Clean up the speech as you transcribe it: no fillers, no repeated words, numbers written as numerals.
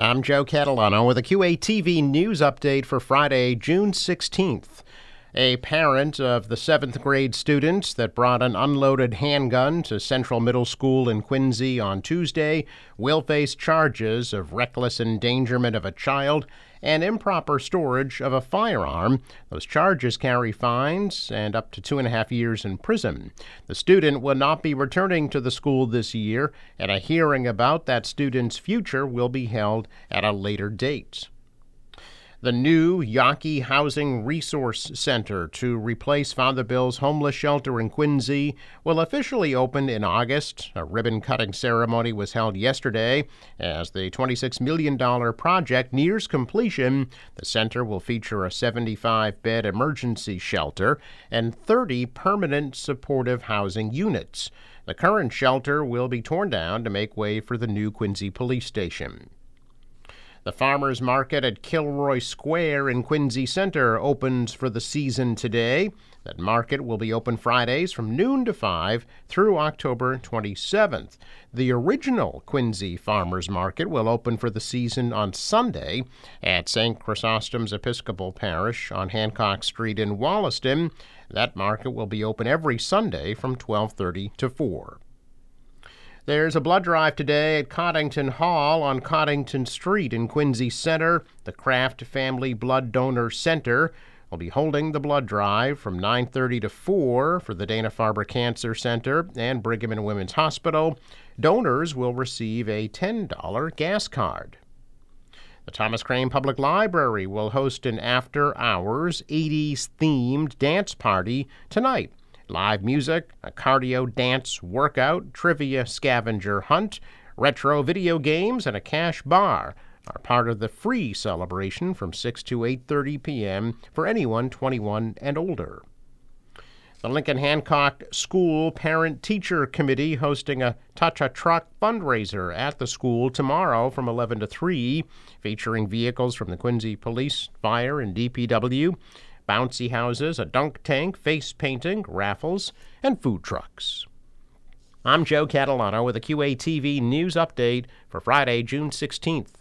I'm Joe Catalano with a QATV news update for Friday, June 16th. A parent of the 7th grade student that brought an unloaded handgun to Central Middle School in Quincy on Tuesday will face charges of reckless endangerment of a child and improper storage of a firearm. Those charges carry fines and up to 2.5 years in prison. The student will not be returning to the school this year, and a hearing about that student's future will be held at a later date. The new Yawkey Housing Resource Center to replace Father Bill's homeless shelter in Quincy will officially open in August. A ribbon-cutting ceremony was held yesterday. As the $26 million project nears completion, the center will feature a 75-bed emergency shelter and 30 permanent supportive housing units. The current shelter will be torn down to make way for the new Quincy Police Station. The farmers market at Kilroy Square in Quincy Center opens for the season today. That market will be open Fridays from noon to 5 through October 27th. The original Quincy farmers market will open for the season on Sunday at St. Chrysostom's Episcopal Parish on Hancock Street in Wollaston. That market will be open every Sunday from 12:30 to 4. There's a blood drive today at Coddington Hall on Coddington Street in Quincy Center. The Kraft Family Blood Donor Center will be holding the blood drive from 9:30 to 4 for the Dana-Farber Cancer Center and Brigham and Women's Hospital. Donors will receive a $10 gas card. The Thomas Crane Public Library will host an after-hours 80s-themed dance party tonight. Live music, a cardio dance workout, trivia scavenger hunt, retro video games, and a cash bar are part of the free celebration from 6 to 8:30 p.m. for anyone 21 and older. The Lincoln-Hancock School Parent-Teacher Committee hosting a touch-a-truck fundraiser at the school tomorrow from 11 to 3, featuring vehicles from the Quincy Police, Fire, and DPW. Bouncy houses, a dunk tank, face painting, raffles, and food trucks. I'm Joe Catalano with a QATV news update for Friday, June 16th.